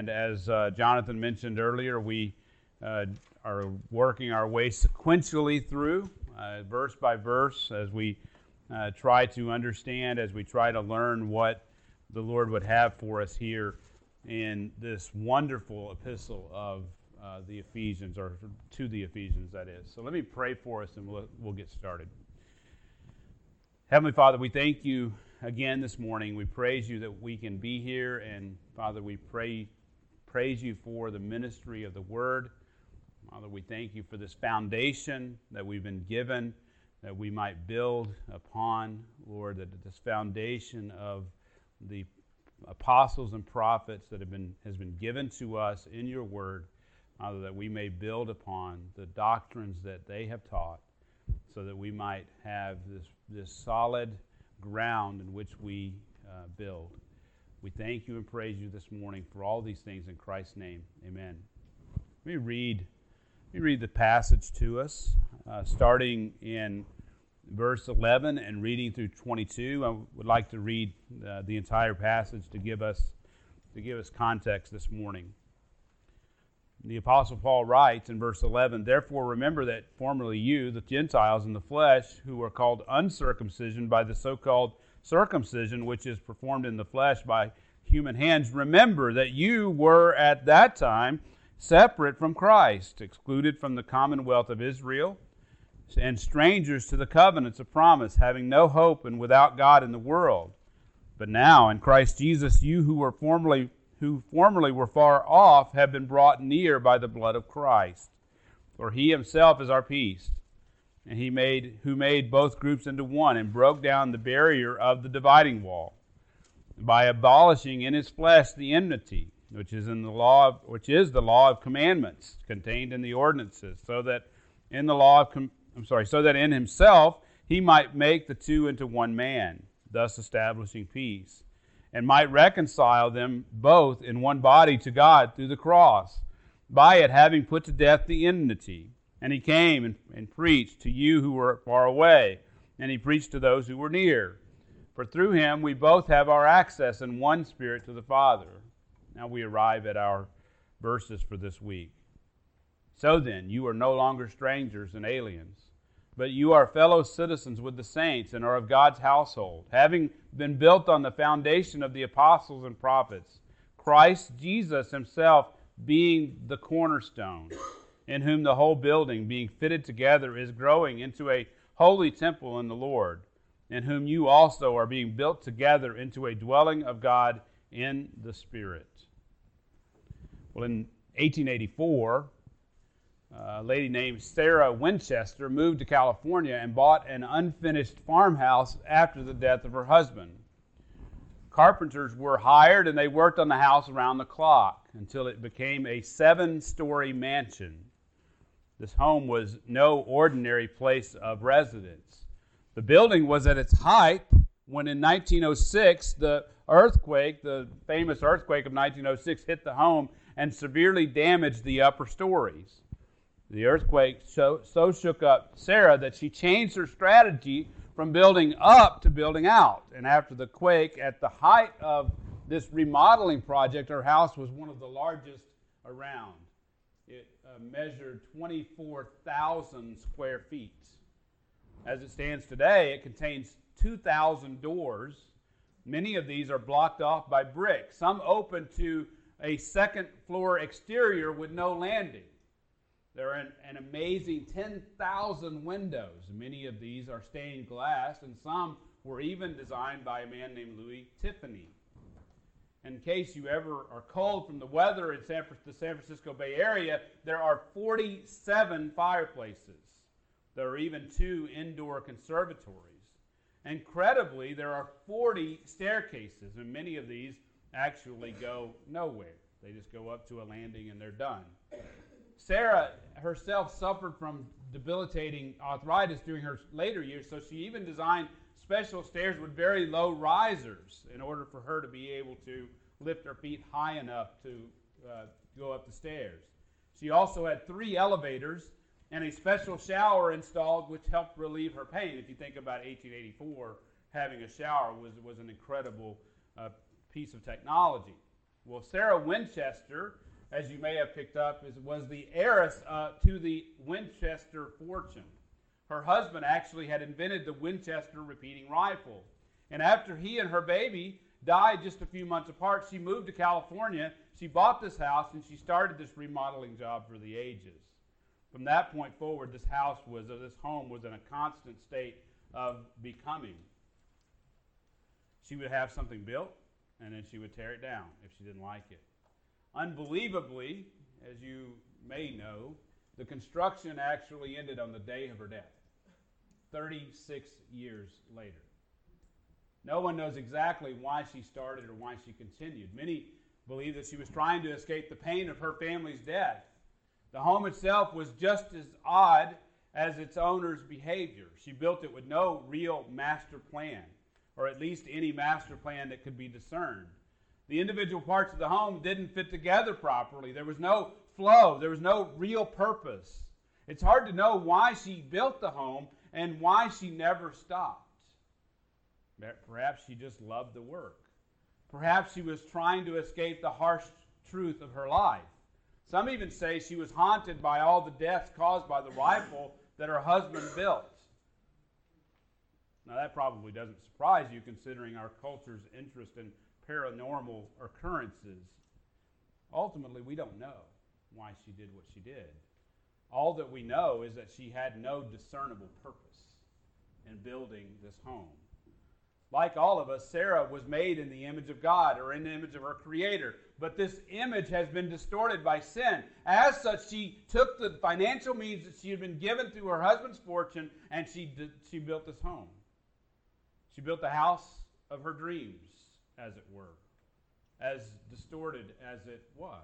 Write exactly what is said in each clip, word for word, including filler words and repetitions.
And as uh, Jonathan mentioned earlier, we uh, are working our way sequentially through, uh, verse by verse, as we uh, try to understand, as we try to learn what the Lord would have for us here in this wonderful epistle of uh, the Ephesians, or to the Ephesians, that is. So let me pray for us, and we'll, we'll get started. Heavenly Father, we thank you again this morning. We praise you that we can be here, and Father, we pray praise you for the ministry of the Word. Father, we thank you for this foundation that we've been given, that we might build upon, Lord, that this foundation of the apostles and prophets that have been has been given to us in your Word, Father, that we may build upon the doctrines that they have taught, so that we might have this, this solid ground in which we uh, build. We thank you and praise you this morning for all these things in Christ's name. Amen. Let me read, let me read the passage to us, uh, starting in verse eleven and reading through twenty-two. I would like to read uh, the entire passage to give us to give us context this morning. The Apostle Paul writes in verse eleven, "Therefore remember that formerly you, the Gentiles in the flesh, who were called uncircumcision by the so-called circumcision, which is performed in the flesh by human hands, remember that you were at that time separate from Christ, excluded from the commonwealth of Israel, and strangers to the covenants of promise, having no hope and without God in the world. But now in Christ Jesus, you who were formerly who formerly were far off, have been brought near by the blood of Christ. For he himself is our peace, and he made who made both groups into one, and broke down the barrier of the dividing wall, by abolishing in his flesh the enmity, which is in the law of, which is the law of commandments contained in the ordinances, so that in the law of com- I'm sorry, so that in himself he might make the two into one man, thus establishing peace, and might reconcile them both in one body to God through the cross, by it having put to death the enmity. And he came and, and preached to you who were far away, and he preached to those who were near. For through him we both have our access in one Spirit to the Father." Now we arrive at our verses for this week. "So then, you are no longer strangers and aliens, but you are fellow citizens with the saints and are of God's household, having been built on the foundation of the apostles and prophets, Christ Jesus himself being the cornerstone, in whom the whole building, being fitted together, is growing into a holy temple in the Lord, in whom you also are being built together into a dwelling of God in the Spirit." Well, in eighteen eighty-four... a lady named Sarah Winchester moved to California and bought an unfinished farmhouse after the death of her husband. Carpenters were hired, and they worked on the house around the clock until it became a seven-story mansion. This home was no ordinary place of residence. The building was at its height when in nineteen oh six, the earthquake, the famous earthquake of nineteen oh six, hit the home and severely damaged the upper stories. The earthquake so, so shook up Sarah that she changed her strategy from building up to building out. And after the quake, at the height of this remodeling project, her house was one of the largest around. It uh, measured twenty-four thousand square feet. As it stands today, it contains two thousand doors. Many of these are blocked off by brick, some open to a second floor exterior with no landing. There are an, an amazing ten thousand windows. Many of these are stained glass, and some were even designed by a man named Louis Tiffany. In case you ever are cold from the weather in San, the San Francisco Bay Area, there are forty-seven fireplaces. There are even two indoor conservatories. Incredibly, there are forty staircases, and many of these actually go nowhere. They just go up to a landing and they're done. Sarah herself suffered from debilitating arthritis during her later years, so she even designed special stairs with very low risers in order for her to be able to lift her feet high enough to uh, go up the stairs. She also had three elevators and a special shower installed, which helped relieve her pain. If you think about eighteen eighty-four, having a shower was, was an incredible uh, piece of technology. Well, Sarah Winchester, as you may have picked up, is, was the heiress uh, to the Winchester fortune. Her husband actually had invented the Winchester repeating rifle. And after he and her baby died just a few months apart, she moved to California. She bought this house, and she started this remodeling job for the ages. From that point forward, this house was, or this home was in a constant state of becoming. She would have something built, and then she would tear it down if she didn't like it. Unbelievably, as you may know, the construction actually ended on the day of her death, thirty-six years later. No one knows exactly why she started or why she continued. Many believe that she was trying to escape the pain of her family's death. The home itself was just as odd as its owner's behavior. She built it with no real master plan, or at least any master plan that could be discerned. The individual parts of the home didn't fit together properly. There was no flow. There was no real purpose. It's hard to know why she built the home and why she never stopped. Perhaps she just loved the work. Perhaps she was trying to escape the harsh truth of her life. Some even say she was haunted by all the deaths caused by the rifle that her husband built. Now, that probably doesn't surprise you, considering our culture's interest in paranormal occurrences. Ultimately, we don't know why she did what she did. All that we know is that she had no discernible purpose in building this home. Like all of us, Sarah was made in the image of God, or in the image of her Creator. But this image has been distorted by sin. As such, she took the financial means that she had been given through her husband's fortune, and she did, she built this home. She built the house of her dreams, as it were, as distorted as it was.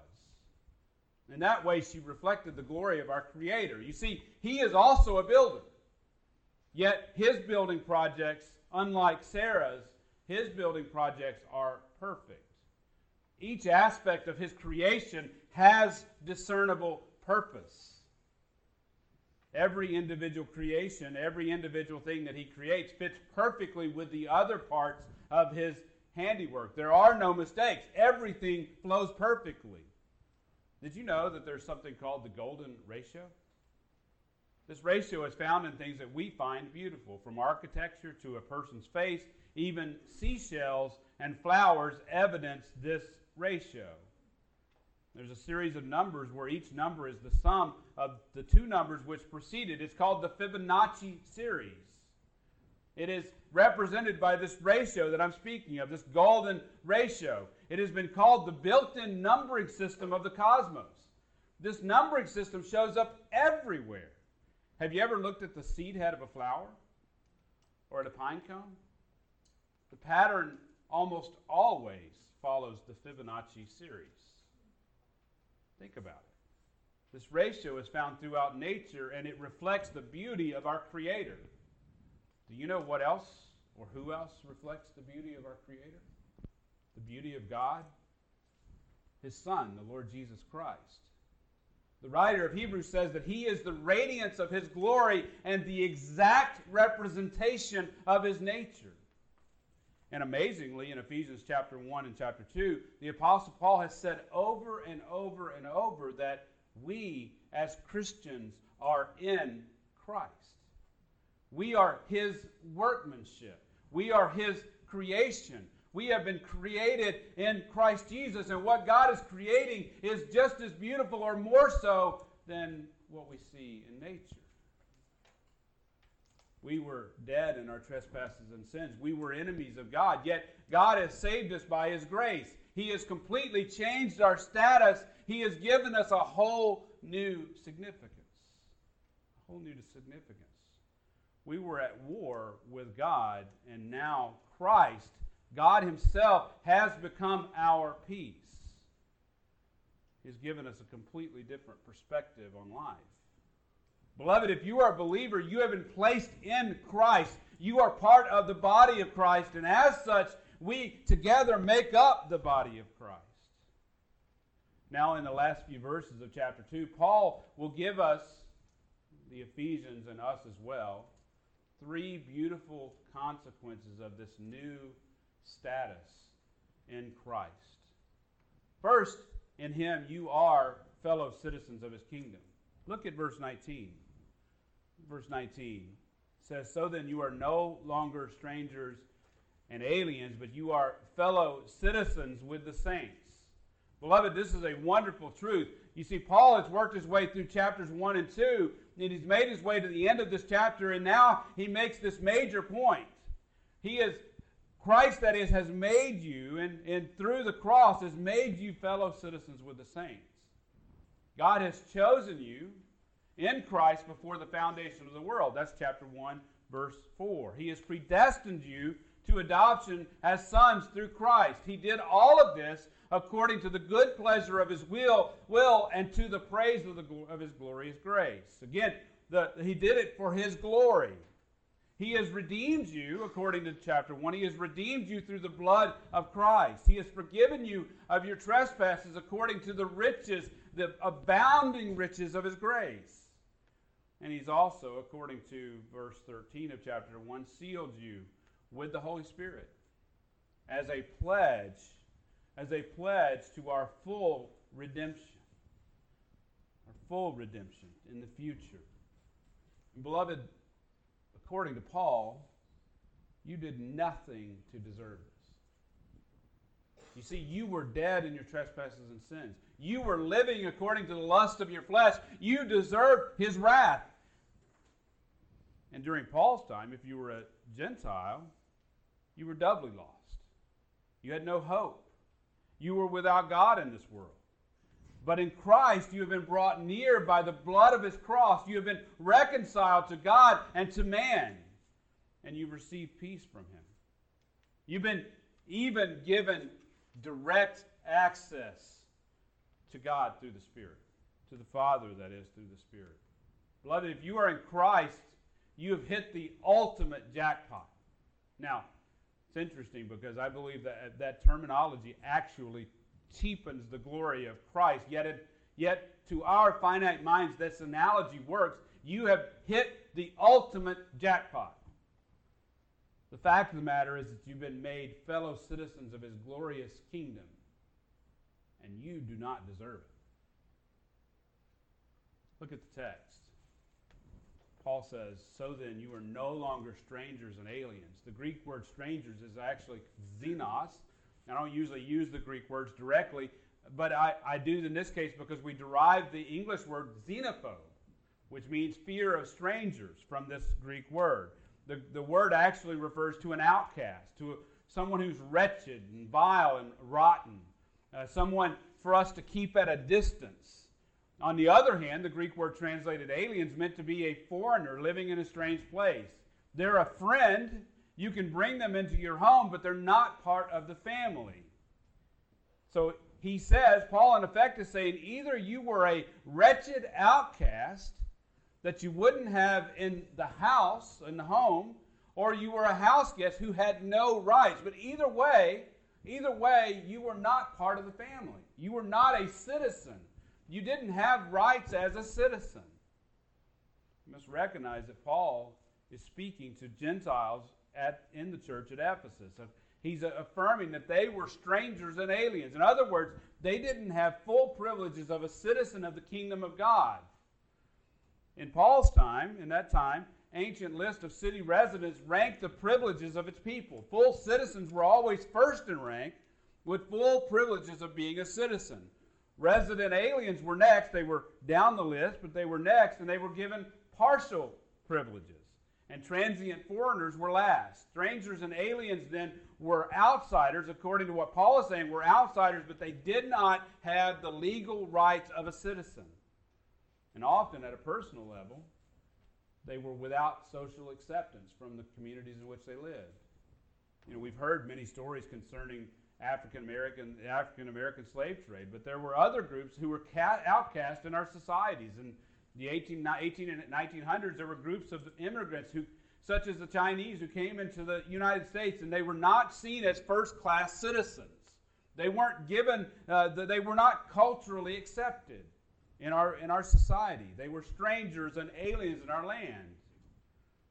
In that way, she reflected the glory of our Creator. You see, He is also a builder. Yet His building projects, unlike Sarah's, His building projects are perfect. Each aspect of His creation has discernible purpose. Every individual creation, every individual thing that He creates fits perfectly with the other parts of His handiwork. There are no mistakes. Everything flows perfectly. Did you know that there's something called the golden ratio? This ratio is found in things that we find beautiful, from architecture to a person's face. Even seashells and flowers evidence this ratio. There's a series of numbers where each number is the sum of the two numbers which preceded. It's called the Fibonacci series. It is represented by this ratio that I'm speaking of, this golden ratio. It has been called the built-in numbering system of the cosmos. This numbering system shows up everywhere. Have you ever looked at the seed head of a flower or at a pine cone? The pattern almost always follows the Fibonacci series. Think about it. This ratio is found throughout nature, and it reflects the beauty of our Creator. Do you know what else or who else reflects the beauty of our Creator? The beauty of God? His Son, the Lord Jesus Christ. The writer of Hebrews says that He is the radiance of His glory and the exact representation of His nature. And amazingly, in Ephesians chapter one and chapter two, the Apostle Paul has said over and over and over that we as Christians are in Christ. We are His workmanship. We are His creation. We have been created in Christ Jesus, and what God is creating is just as beautiful or more so than what we see in nature. We were dead in our trespasses and sins. We were enemies of God, yet God has saved us by His grace. He has completely changed our status. He has given us a whole new significance. A whole new significance. We were at war with God, and now Christ, God Himself, has become our peace. He's given us a completely different perspective on life. Beloved, if you are a believer, you have been placed in Christ. You are part of the body of Christ, and as such, we together make up the body of Christ. Now, in the last few verses of chapter two, Paul will give us, the Ephesians and us as well, three beautiful consequences of this new status in Christ. First, in him you are fellow citizens of his kingdom. Look at verse nineteen. Verse nineteen says, so then you are no longer strangers and aliens, but you are fellow citizens with the saints. Beloved, this is a wonderful truth. You see, Paul has worked his way through chapters one and two, and he's made his way to the end of this chapter, and now he makes this major point. He is, Christ, that is, has made you, and, and through the cross has made you fellow citizens with the saints. God has chosen you in Christ before the foundation of the world. That's chapter one, verse four. He has predestined you to adoption as sons through Christ. He did all of this according to the good pleasure of his will, will and to the praise of, the, of his glorious grace. Again, the, he did it for his glory. He has redeemed you, according to chapter one. He has redeemed you through the blood of Christ. He has forgiven you of your trespasses according to the riches, the abounding riches of his grace. And he's also, according to verse thirteen of chapter one, sealed you with the Holy Spirit as a pledge, as a pledge to our full redemption, our full redemption in the future. And beloved, according to Paul, you did nothing to deserve this. You see, you were dead in your trespasses and sins. You were living according to the lust of your flesh. You deserved his wrath. And during Paul's time, if you were a Gentile, you were doubly lost. You had no hope. You were without God in this world. But in Christ, you have been brought near by the blood of his cross. You have been reconciled to God and to man. And you've received peace from him. You've been even given direct access to God through the Spirit. To the Father, that is, through the Spirit. Beloved, if you are in Christ, you have hit the ultimate jackpot. Now, it's interesting because I believe that that terminology actually cheapens the glory of Christ, yet it, yet to our finite minds this analogy works. You have hit the ultimate jackpot. The fact of the matter is that you've been made fellow citizens of his glorious kingdom, and you do not deserve it. Look at the text. Paul says, so then you are no longer strangers and aliens. The Greek word strangers is actually xenos. I don't usually use the Greek words directly, but I, I do in this case because we derive the English word xenophobe, which means fear of strangers, from this Greek word. The, the word actually refers to an outcast, to a, someone who's wretched and vile and rotten, uh, someone for us to keep at a distance. On the other hand, the Greek word translated aliens meant to be a foreigner living in a strange place. They're a friend. You can bring them into your home, but they're not part of the family. So he says, Paul in effect is saying, either you were a wretched outcast that you wouldn't have in the house, in the home, or you were a house guest who had no rights. But either way, either way, you were not part of the family. You were not a citizen. You didn't have rights as a citizen. You must recognize that Paul is speaking to Gentiles At, in the church at Ephesus. He's affirming that they were strangers and aliens. In other words, they didn't have full privileges of a citizen of the kingdom of God. In Paul's time, in that time, ancient list of city residents ranked the privileges of its people. Full citizens were always first in rank, with full privileges of being a citizen. Resident aliens were next. They were down the list, but they were next, and they were given partial privileges. And transient foreigners were last. Strangers and aliens then were outsiders, according to what Paul is saying, were outsiders, but they did not have the legal rights of a citizen. And often, at a personal level, they were without social acceptance from the communities in which they lived. You know, we've heard many stories concerning African American, the African American slave trade, but there were other groups who were outcast in our societies. And the eighteen, eighteen and nineteen hundreds, there were groups of immigrants who, such as the Chinese, who came into the United States, and they were not seen as first-class citizens. They weren't given, uh, they were not culturally accepted in our in our society. They were strangers and aliens in our land.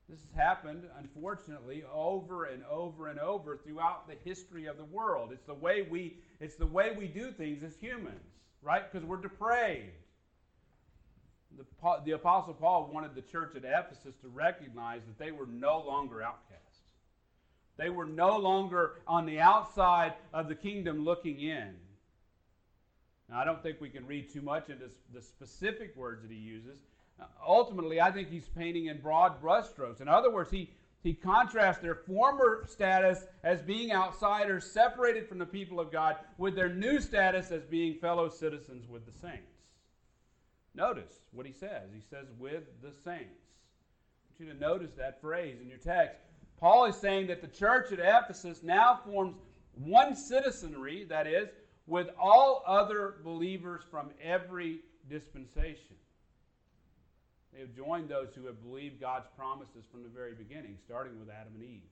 This has happened, unfortunately, over and over and over throughout the history of the world. It's the way we, it's the way we do things as humans, right? Because we're depraved. The, the Apostle Paul wanted the church at Ephesus to recognize that they were no longer outcasts. They were no longer on the outside of the kingdom looking in. Now, I don't think we can read too much into the specific words that he uses. Ultimately, I think he's painting in broad brushstrokes. In other words, he, he contrasts their former status as being outsiders separated from the people of God with their new status as being fellow citizens with the saints. Notice what he says. He says, with the saints. I want you to notice that phrase in your text. Paul is saying that the church at Ephesus now forms one citizenry, that is, with all other believers from every dispensation. They have joined those who have believed God's promises from the very beginning, starting with Adam and Eve.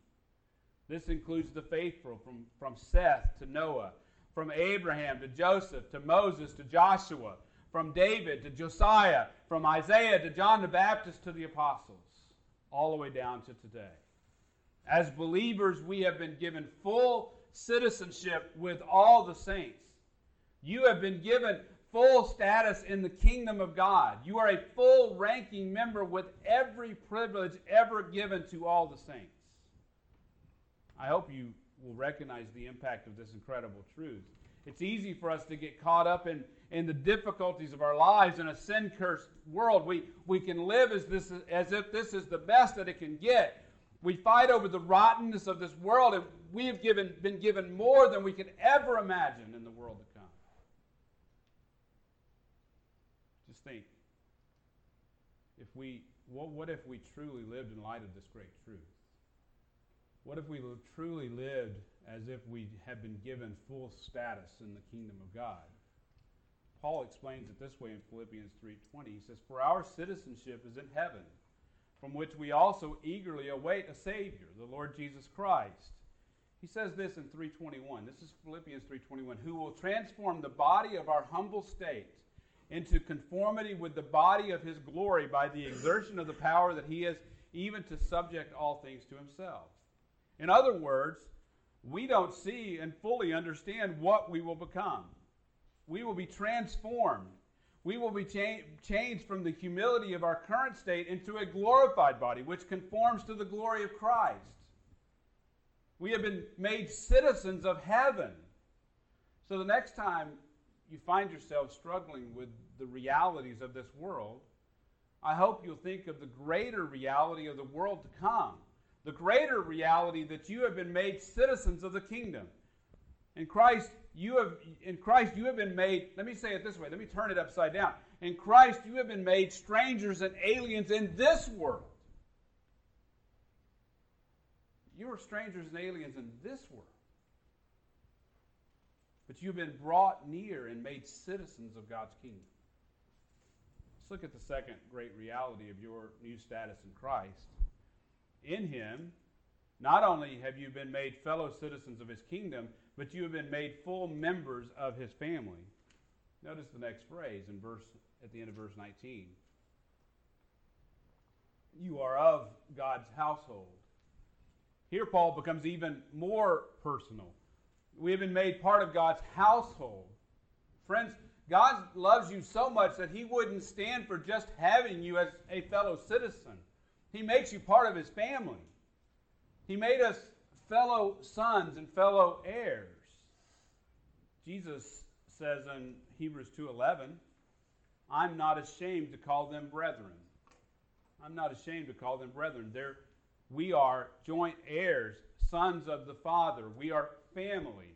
This includes the faithful from, from Seth to Noah, from Abraham to Joseph to Moses to Joshua, from David to Josiah, from Isaiah to John the Baptist to the apostles, all the way down to today. As believers, we have been given full citizenship with all the saints. You have been given full status in the kingdom of God. You are a full ranking member with every privilege ever given to all the saints. I hope you will recognize the impact of this incredible truth. It's easy for us to get caught up in, in the difficulties of our lives in a sin-cursed world. We, we can live as, this, as if this is the best that it can get. We fight over the rottenness of this world, and we have given, been given more than we could ever imagine in the world to come. Just think, if we, what, what if we truly lived in light of this great truth? What if we truly lived as if we had been given full status in the kingdom of God? Paul explains it this way in Philippians three twenty. He says, "For our citizenship is in heaven, from which we also eagerly await a Savior, the Lord Jesus Christ." He says this in three twenty-one. This is Philippians three twenty-one. "Who will transform the body of our humble state into conformity with the body of his glory by the exertion of the power that he has, even to subject all things to himself." In other words, we don't see and fully understand what we will become. We will be transformed. We will be cha- changed from the humility of our current state into a glorified body, which conforms to the glory of Christ. We have been made citizens of heaven. So the next time you find yourself struggling with the realities of this world, I hope you'll think of the greater reality of the world to come, the greater reality that you have been made citizens of the kingdom. In Christ, you have in Christ you have been made, let me say it this way, let me turn it upside down. In Christ you have been made strangers and aliens in this world. You are strangers and aliens in this world. But you've been brought near and made citizens of God's kingdom. Let's look at the second great reality of your new status in Christ. In him, not only have you been made fellow citizens of his kingdom, but you have been made full members of his family. Notice the next phrase in verse at the end of verse nineteen. You are of God's household. Here Paul becomes even more personal. We have been made part of God's household. Friends, God loves you so much that he wouldn't stand for just having you as a fellow citizen. He makes you part of his family. He made us fellow sons and fellow heirs. Jesus says in Hebrews two eleven, I'm not ashamed to call them brethren. I'm not ashamed to call them brethren. They're, we are joint heirs, sons of the Father. We are family.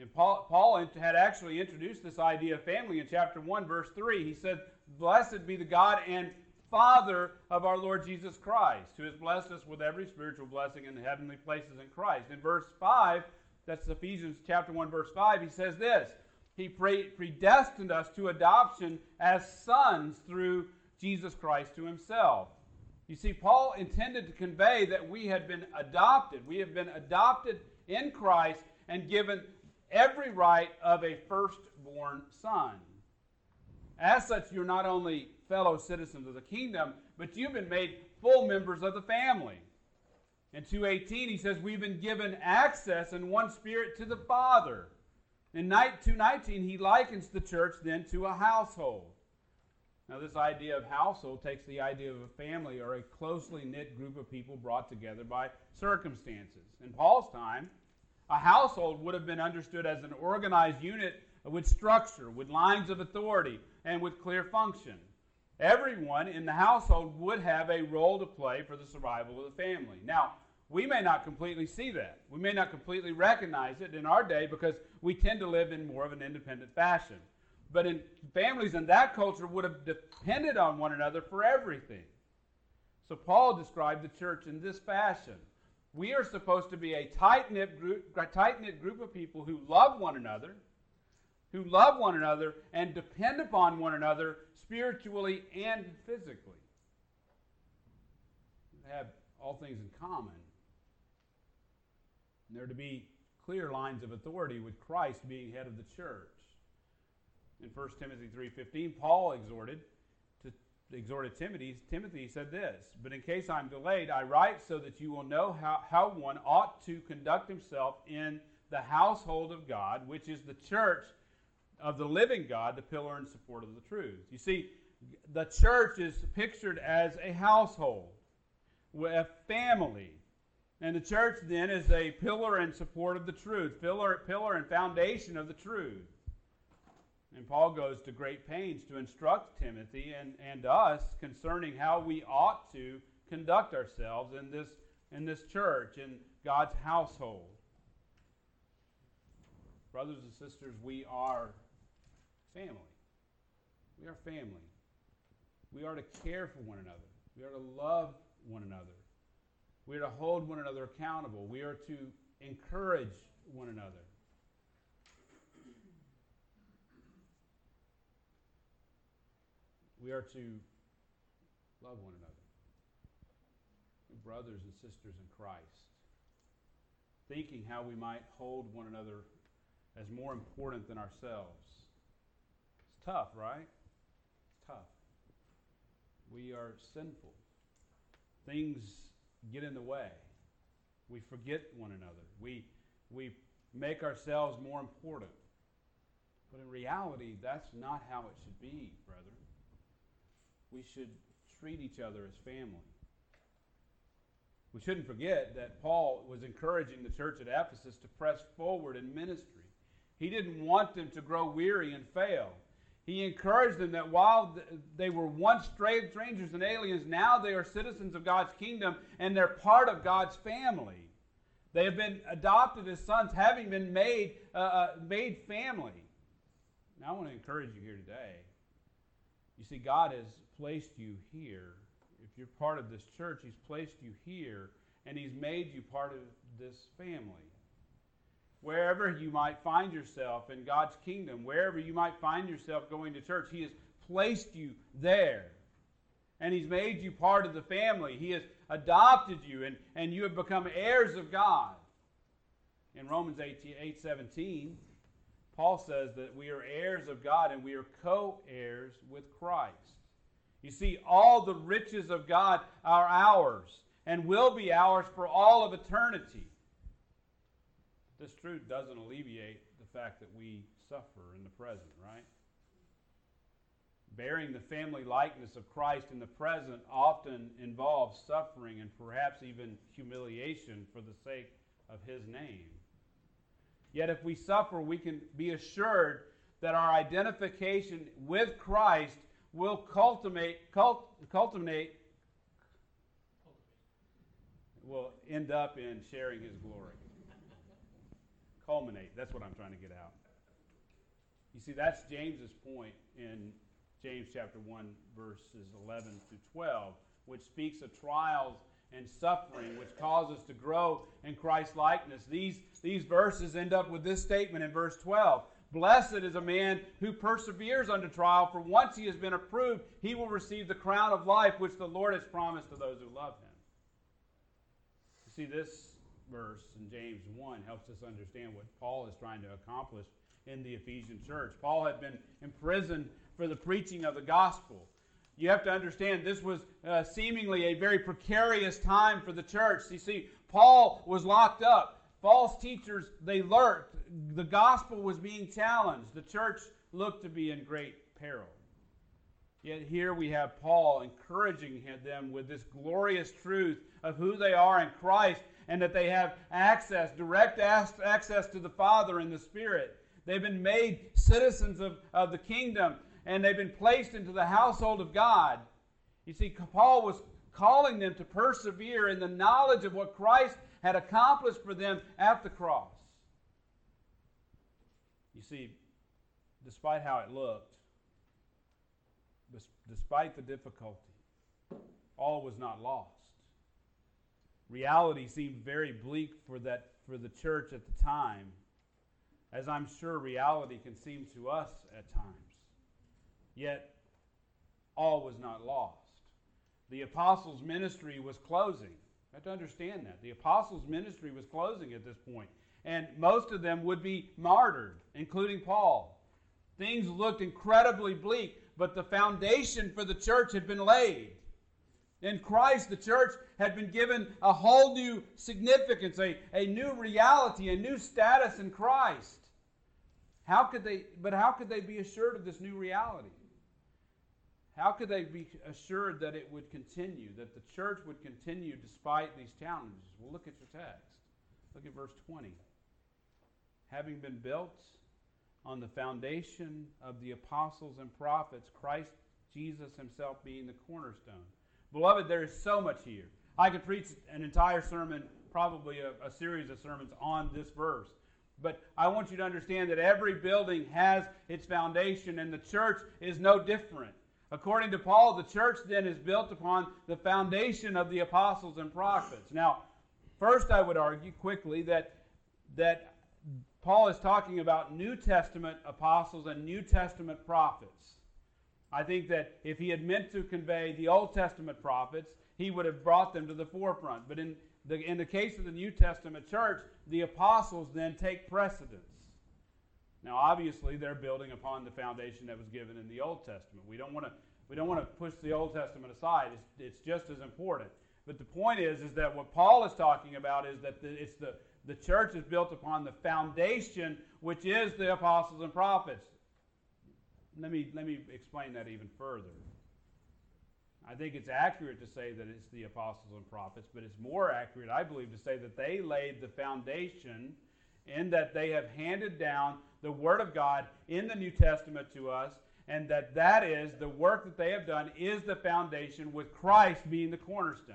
And Paul, Paul had actually introduced this idea of family in chapter one, verse three. He said, "Blessed be the God and Father of our Lord Jesus Christ, who has blessed us with every spiritual blessing in the heavenly places in Christ." In verse five, that's Ephesians chapter one, verse five, he says this, he pre- predestined us to adoption as sons through Jesus Christ to himself. You see, Paul intended to convey that we had been adopted. We have been adopted in Christ and given every right of a firstborn son. As such, you're not only fellow citizens of the kingdom, but you've been made full members of the family. In two eighteen, he says, we've been given access in one spirit to the Father. In two nineteen, he likens the church then to a household. Now, this idea of household takes the idea of a family or a closely knit group of people brought together by circumstances. In Paul's time, a household would have been understood as an organized unit with structure, with lines of authority, and with clear function. Everyone in the household would have a role to play for the survival of the family. Now, we may not completely see that. We may not completely recognize it in our day because we tend to live in more of an independent fashion. But in families in that culture would have depended on one another for everything. So Paul described the church in this fashion. We are supposed to be a tight-knit group, a tight-knit group of people who love one another, who love one another and depend upon one another spiritually and physically. They have all things in common. And there are to be clear lines of authority with Christ being head of the church. In First Timothy three fifteen, Paul exhorted, to, exhorted Timothy, Timothy said this, "But in case I'm delayed, I write so that you will know how, how one ought to conduct himself in the household of God, which is the church of the living God, the pillar and support of the truth." You see, the church is pictured as a household, a family. And the church then is a pillar and support of the truth, pillar, pillar and foundation of the truth. And Paul goes to great pains to instruct Timothy and, and us concerning how we ought to conduct ourselves in this, in this church, in God's household. Brothers and sisters, we are family. We are family. We are to care for one another. We are to love one another. We are to hold one another accountable. We are to encourage one another. We are to love one another. Brothers and sisters in Christ, thinking how we might hold one another as more important than ourselves. It's tough, right? It's tough. We are sinful. Things get in the way. We forget one another. We, we make ourselves more important. But in reality, that's not how it should be, brethren. We should treat each other as family. We shouldn't forget that Paul was encouraging the church at Ephesus to press forward in ministry. He didn't want them to grow weary and fail. He encouraged them that while they were once strangers and aliens, now they are citizens of God's kingdom and they're part of God's family. They have been adopted as sons, having been made, uh, made family. Now I want to encourage you here today. You see, God has placed you here. If you're part of this church, He's placed you here, and He's made you part of this family. Wherever you might find yourself in God's kingdom, wherever you might find yourself going to church, He has placed you there. And He's made you part of the family. He has adopted you, and, and you have become heirs of God. In Romans eight seventeen, Paul says that we are heirs of God and we are co-heirs with Christ. You see, all the riches of God are ours and will be ours for all of eternity. This truth doesn't alleviate the fact that we suffer in the present, right? Bearing the family likeness of Christ in the present often involves suffering and perhaps even humiliation for the sake of His name. Yet if we suffer, we can be assured that our identification with Christ will cultivate, cult, cultivate, will end up in sharing His glory. Culminate. That's what I'm trying to get out. You see, that's James's point in James chapter one, verses eleven through twelve, which speaks of trials and suffering, which cause us to grow in Christ's likeness. These, these verses end up with this statement in verse twelve. Blessed is a man who perseveres under trial, for once he has been approved, he will receive the crown of life which the Lord has promised to those who love Him. You see, this verse in James one helps us understand what Paul is trying to accomplish in the Ephesian church. Paul had been imprisoned for the preaching of the gospel. You have to understand this was uh, seemingly a very precarious time for the church. You see, Paul was locked up. False teachers, they lurked. The gospel was being challenged. The church looked to be in great peril. Yet here we have Paul encouraging them with this glorious truth of who they are in Christ and that they have access, direct access to the Father and the Spirit. They've been made citizens of, of the kingdom, and they've been placed into the household of God. You see, Paul was calling them to persevere in the knowledge of what Christ had accomplished for them at the cross. You see, despite how it looked, despite the difficulty, all was not lost. Reality seemed very bleak for that for the church at the time, as I'm sure reality can seem to us at times. Yet, all was not lost. The apostles' ministry was closing. You have to understand that. The apostles' ministry was closing at this point, and most of them would be martyred, including Paul. Things looked incredibly bleak, but the foundation for the church had been laid. In Christ, the church had been given a whole new significance, a, a new reality, a new status in Christ. How could they? But how could they be assured of this new reality? How could they be assured that it would continue, that the church would continue despite these challenges? Well, look at your text. Look at verse twenty. Having been built on the foundation of the apostles and prophets, Christ Jesus himself being the cornerstone. Beloved, there is so much here. I could preach an entire sermon, probably a, a series of sermons on this verse. But I want you to understand that every building has its foundation, and the church is no different. According to Paul, the church then is built upon the foundation of the apostles and prophets. Now, first I would argue quickly that that Paul is talking about New Testament apostles and New Testament prophets. I think that if he had meant to convey the Old Testament prophets, he would have brought them to the forefront. But in the, in the case of the New Testament church, the apostles then take precedence. Now, obviously, they're building upon the foundation that was given in the Old Testament. We don't want to we don't want to push the Old Testament aside. It's, it's just as important. But the point is, is that what Paul is talking about is that the, it's the, the church is built upon the foundation, which is the apostles and prophets. Let me, let me explain that even further. I think it's accurate to say that it's the apostles and prophets, but it's more accurate, I believe, to say that they laid the foundation in that they have handed down the Word of God in the New Testament to us, and that that is, the work that they have done is the foundation with Christ being the cornerstone.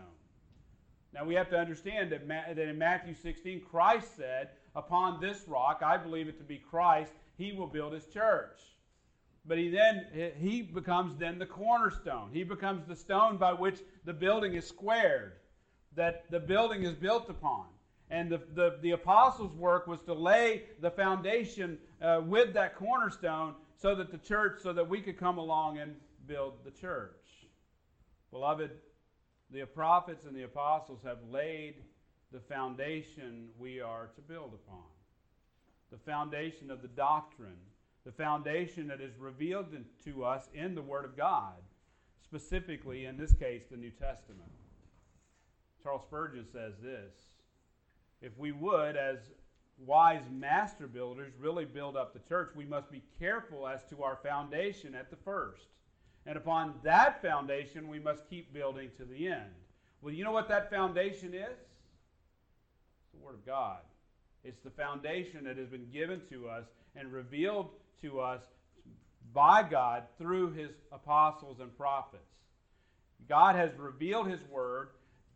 Now we have to understand that, Ma- that in Matthew sixteen, Christ said, upon this rock, I believe it to be Christ, he will build his church. But he then he becomes then the cornerstone. He becomes the stone by which the building is squared, that the building is built upon. And the, the, the apostles' work was to lay the foundation uh, with that cornerstone so that the church, so that we could come along and build the church. Beloved, the prophets and the apostles have laid the foundation we are to build upon. The foundation of the doctrine, the foundation that is revealed to us in the Word of God, specifically, in this case, the New Testament. Charles Spurgeon says this, if we would, as wise master builders, really build up the church, we must be careful as to our foundation at the first. And upon that foundation, we must keep building to the end. Well, you know what that foundation is? It's the Word of God. It's the foundation that has been given to us and revealed to us by God through his apostles and prophets. God has revealed his word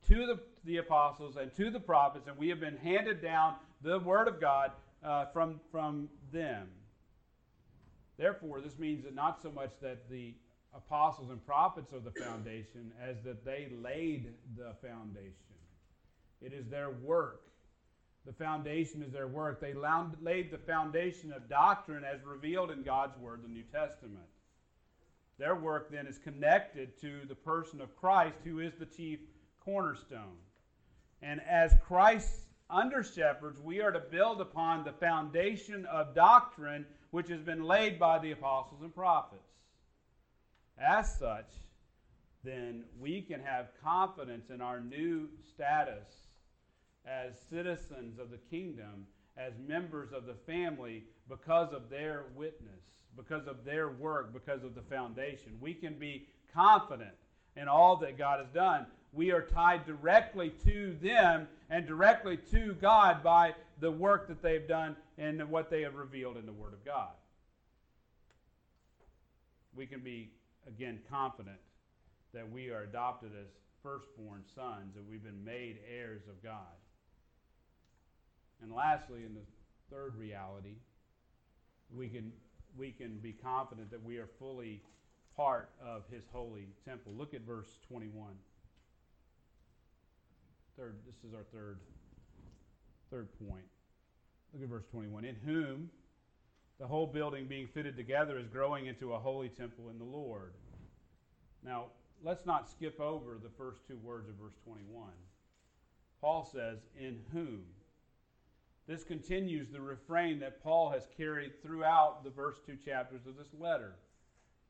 to the, the apostles and to the prophets, and we have been handed down the word of God uh, from, from them. Therefore, this means that not so much that the apostles and prophets are the foundation as that they laid the foundation. It is their work. The foundation is their work. They laid the foundation of doctrine as revealed in God's Word, the New Testament. Their work then is connected to the person of Christ, who is the chief cornerstone. And as Christ's under-shepherds, we are to build upon the foundation of doctrine which has been laid by the apostles and prophets. As such, then we can have confidence in our new status as citizens of the kingdom, as members of the family, because of their witness, because of their work, because of the foundation. We can be confident in all that God has done. We are tied directly to them and directly to God by the work that they've done and what they have revealed in the Word of God. We can be, again, confident that we are adopted as firstborn sons, that we've been made heirs of God. And lastly, in the third reality, we can, we can be confident that we are fully part of His holy temple. Look at verse twenty-one. Third, this is our third, third point. Look at verse twenty-one. In whom the whole building being fitted together is growing into a holy temple in the Lord. Now, let's not skip over the first two words of verse twenty-one. Paul says, in whom. This continues the refrain that Paul has carried throughout the first two chapters of this letter.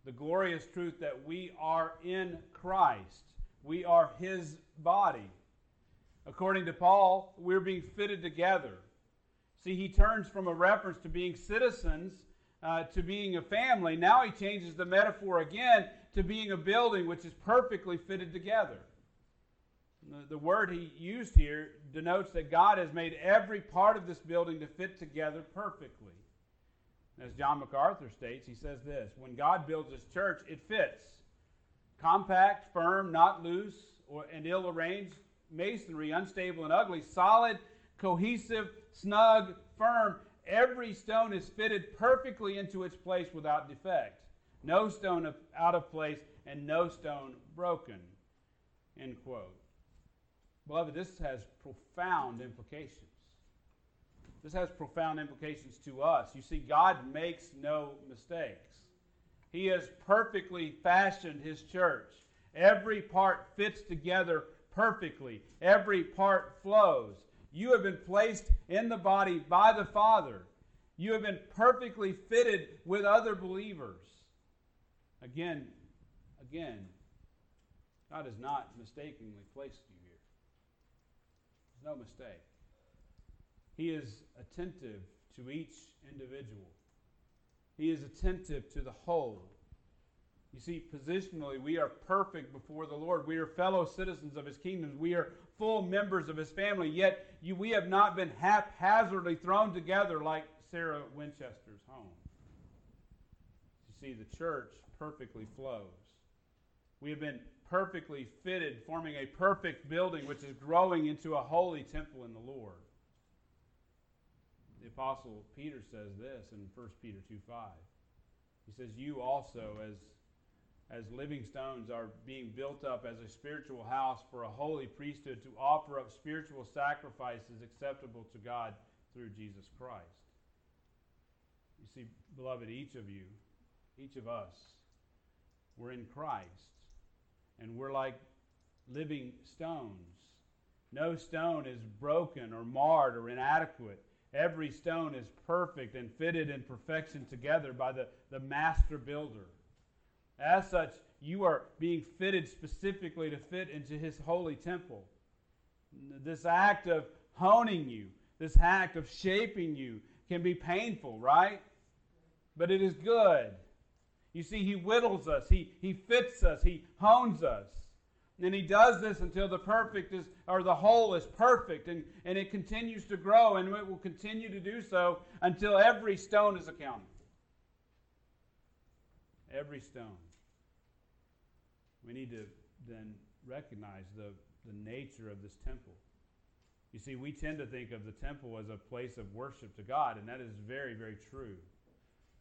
The glorious truth that we are in Christ. We are His body. According to Paul, we're being fitted together. See, he turns from a reference to being citizens uh, to being a family. Now he changes the metaphor again to being a building which is perfectly fitted together. The word he used here denotes that God has made every part of this building to fit together perfectly. As John MacArthur states, he says this, when God builds His church, it fits. Compact, firm, not loose, or and ill-arranged masonry, unstable and ugly, solid, cohesive, snug, firm. Every stone is fitted perfectly into its place without defect. No stone out of place and no stone broken. End quote. Beloved, this has profound implications. This has profound implications to us. You see, God makes no mistakes. He has perfectly fashioned His church. Every part fits together perfectly. Every part flows. You have been placed in the body by the Father. You have been perfectly fitted with other believers. Again, again, God has not mistakenly placed you. No mistake. He is attentive to each individual. He is attentive to the whole. You see, positionally, we are perfect before the Lord. We are fellow citizens of His kingdom. We are full members of His family. Yet you, we have not been haphazardly thrown together like Sarah Winchester's home. You see, the church perfectly flows. We have been perfectly fitted, forming a perfect building which is growing into a holy temple in the Lord. The Apostle Peter says this in First Peter two five. He says, you also, as, as living stones, are being built up as a spiritual house for a holy priesthood to offer up spiritual sacrifices acceptable to God through Jesus Christ. You see, beloved, each of you, each of us, we're in Christ. And we're like living stones. No stone is broken or marred or inadequate. Every stone is perfect and fitted in perfection together by the, the master builder. As such, you are being fitted specifically to fit into His holy temple. This act of honing you, this act of shaping you can be painful, right? But it is good. You see, He whittles us, he, he fits us, He hones us. And He does this until the perfect is, or the whole is perfect, and, and it continues to grow, and it will continue to do so until every stone is accounted for. Every stone. We need to then recognize the, the nature of this temple. You see, we tend to think of the temple as a place of worship to God, and that is very, very true.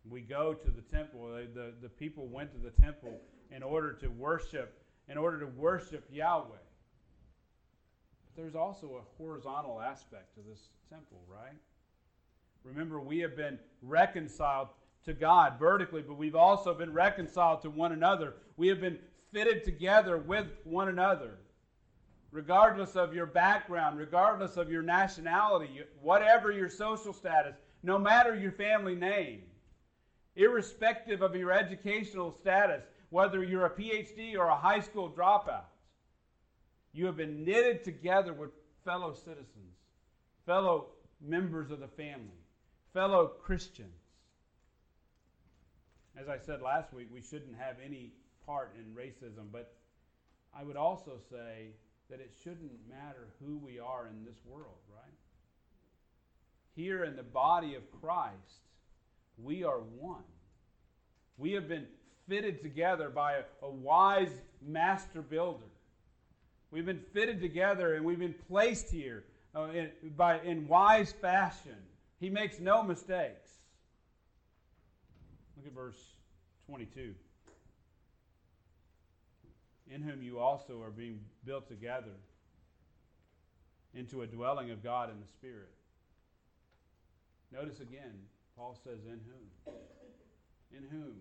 We go to the temple. The, the, the people went to the temple in order to worship, in order to worship Yahweh. But there's also a horizontal aspect to this temple, right? Remember, we have been reconciled to God vertically, but we've also been reconciled to one another. We have been fitted together with one another. Regardless of your background, regardless of your nationality, whatever your social status, no matter your family name, irrespective of your educational status, whether you're a P H D or a high school dropout. You have been knitted together with fellow citizens, fellow members of the family, fellow Christians. As I said last week, we shouldn't have any part in racism, but I would also say that it shouldn't matter who we are in this world, right? Here in the body of Christ, we are one. We have been fitted together by a, a wise master builder. We've been fitted together and we've been placed here uh, in, by, in wise fashion. He makes no mistakes. Look at verse twenty-two. In whom you also are being built together into a dwelling of God in the Spirit. Notice again, Paul says, in whom? In whom?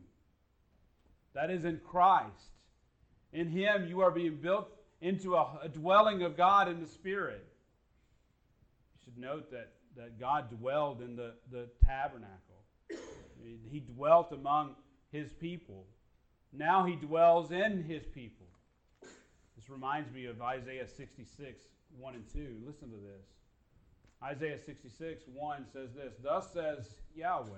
That is in Christ. In Him you are being built into a, a dwelling of God in the Spirit. You should note that, that God dwelled in the, the tabernacle. He dwelt among His people. Now He dwells in His people. This reminds me of Isaiah sixty-six, one and two. Listen to this. Isaiah sixty-six, one says this, "Thus says Yahweh,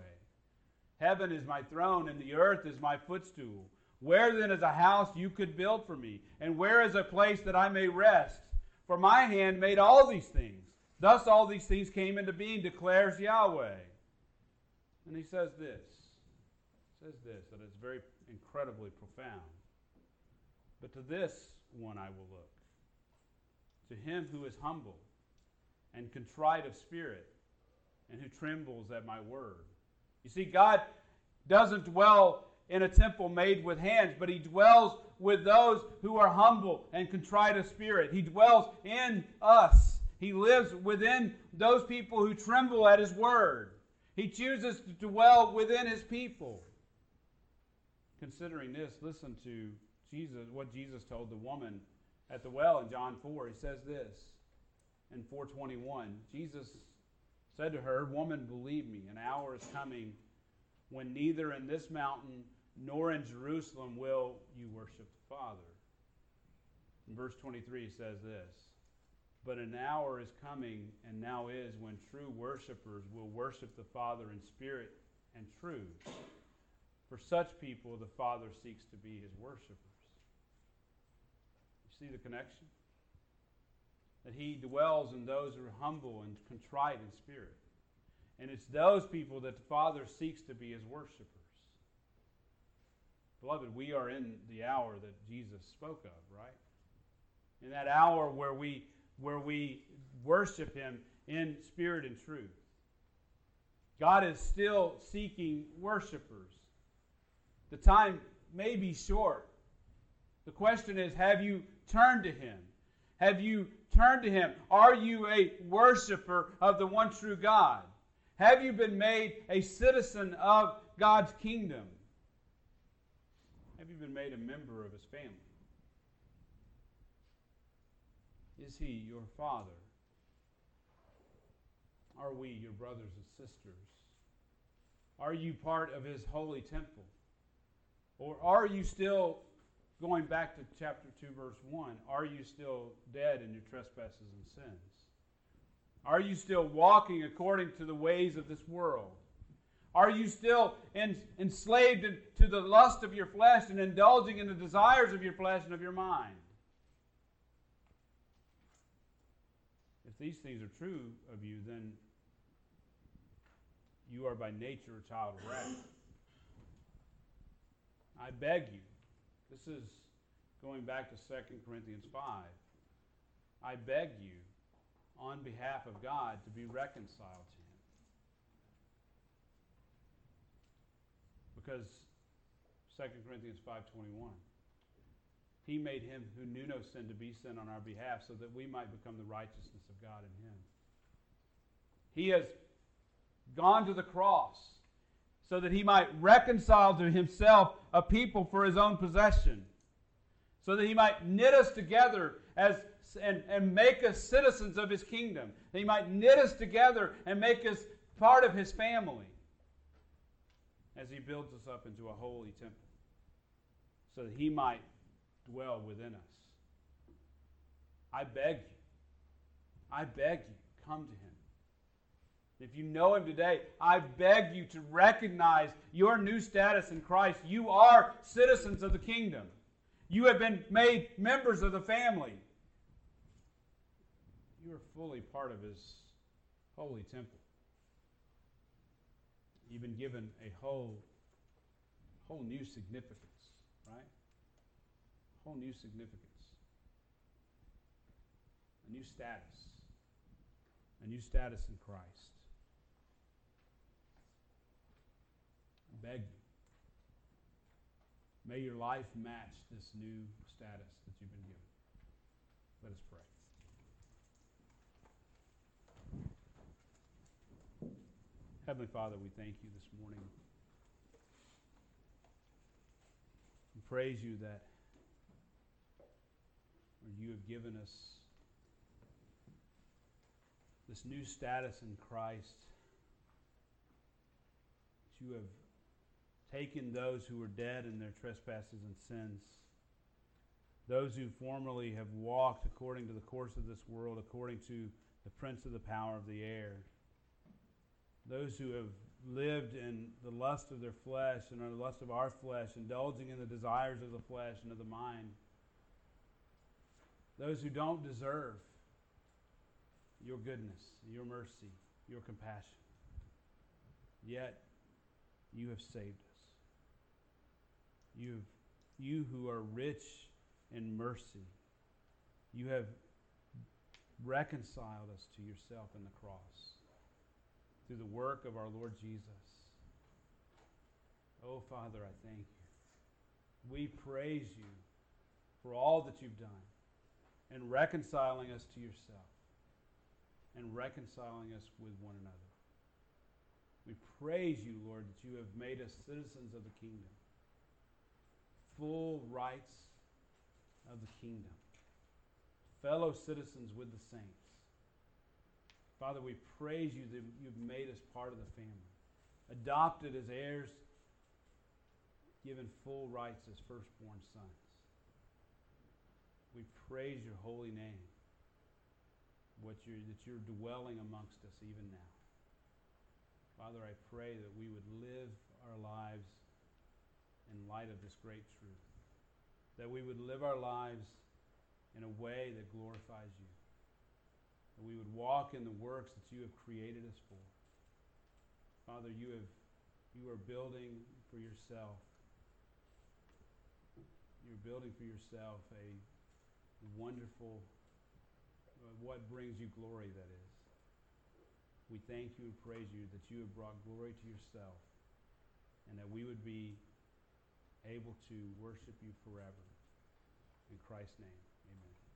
Heaven is my throne, and the earth is my footstool. Where then is a house you could build for me? And where is a place that I may rest? For my hand made all these things. Thus all these things came into being, declares Yahweh." And he says this. says this, and it's very incredibly profound. "But to this one I will look, to him who is humble and contrite of spirit, and who trembles at my word." You see, God doesn't dwell in a temple made with hands, but He dwells with those who are humble and contrite of spirit. He dwells in us. He lives within those people who tremble at His word. He chooses to dwell within His people. Considering this, listen to Jesus, what Jesus told the woman at the well in John four. He says this in four twenty-one. Jesus said to her, "Woman, believe me, an hour is coming when neither in this mountain nor in Jerusalem will you worship the Father." In verse twenty-three, he says this, "But an hour is coming, and now is, when true worshipers will worship the Father in spirit and truth. For such people, the Father seeks to be His worshipers." You see the connection? That He dwells in those who are humble and contrite in spirit. And it's those people that the Father seeks to be His worshipers. Beloved, we are in the hour that Jesus spoke of, right? In that hour where we, where we worship Him in spirit and truth. God is still seeking worshipers. The time may be short. The question is, have you turned to Him? Have you turned to Him? Are you a worshiper of the one true God? Have you been made a citizen of God's kingdom? Have you been made a member of His family? Is He your Father? Are we your brothers and sisters? Are you part of His holy temple? Or are you still, going back to chapter two, verse one, are you still dead in your trespasses and sins? Are you still walking according to the ways of this world? Are you still en- enslaved in- to the lust of your flesh and indulging in the desires of your flesh and of your mind? If these things are true of you, then you are by nature a child of wrath. I beg you. This is going back to Second Corinthians five. I beg you, on behalf of God, to be reconciled to Him. Because Second Corinthians five twenty-one, He made Him who knew no sin to be sin on our behalf so that we might become the righteousness of God in Him. He has gone to the cross so that He might reconcile to Himself a people for His own possession, so that He might knit us together as and, and make us citizens of His kingdom. That He might knit us together and make us part of His family as He builds us up into a holy temple. so that he might dwell within us. I beg you. I beg you, come to him. If you know him today, I beg you to recognize your new status in Christ. You are citizens of the kingdom. You have been made members of the family. You are fully part of his holy temple. You've been given a whole, whole new significance, right? Whole new significance. A new status. A new status in Christ. I beg you. May your life match this new status that you've been given. Let us pray. Heavenly Father, we thank you this morning. We praise you that you have given us this new status in Christ. That you have taken those who were dead in their trespasses and sins, those who formerly have walked according to the course of this world, according to the prince of the power of the air, those who have lived in the lust of their flesh and the lust of our flesh, indulging in the desires of the flesh and of the mind. Those who don't deserve your goodness, your mercy, your compassion. Yet, you have saved us. You, you who are rich in mercy, you have reconciled us to yourself in the cross. Through the work of our Lord Jesus. Oh, Father, I thank you. We praise you for all that you've done in reconciling us to yourself and reconciling us with one another. We praise you, Lord, that you have made us citizens of the kingdom, full rights of the kingdom, fellow citizens with the saints. Father, we praise you that you've made us part of the family, adopted as heirs, given full rights as firstborn sons. We praise your holy name, what you're, that you're dwelling amongst us even now. Father, I pray that we would live our lives in light of this great truth, that we would live our lives in a way that glorifies you. That we would walk in the works that you have created us for. Father, you have you are building for yourself. You're building for yourself a wonderful, what brings you glory, that is. We thank you and praise you that you have brought glory to yourself and that we would be able to worship you forever. In Christ's name.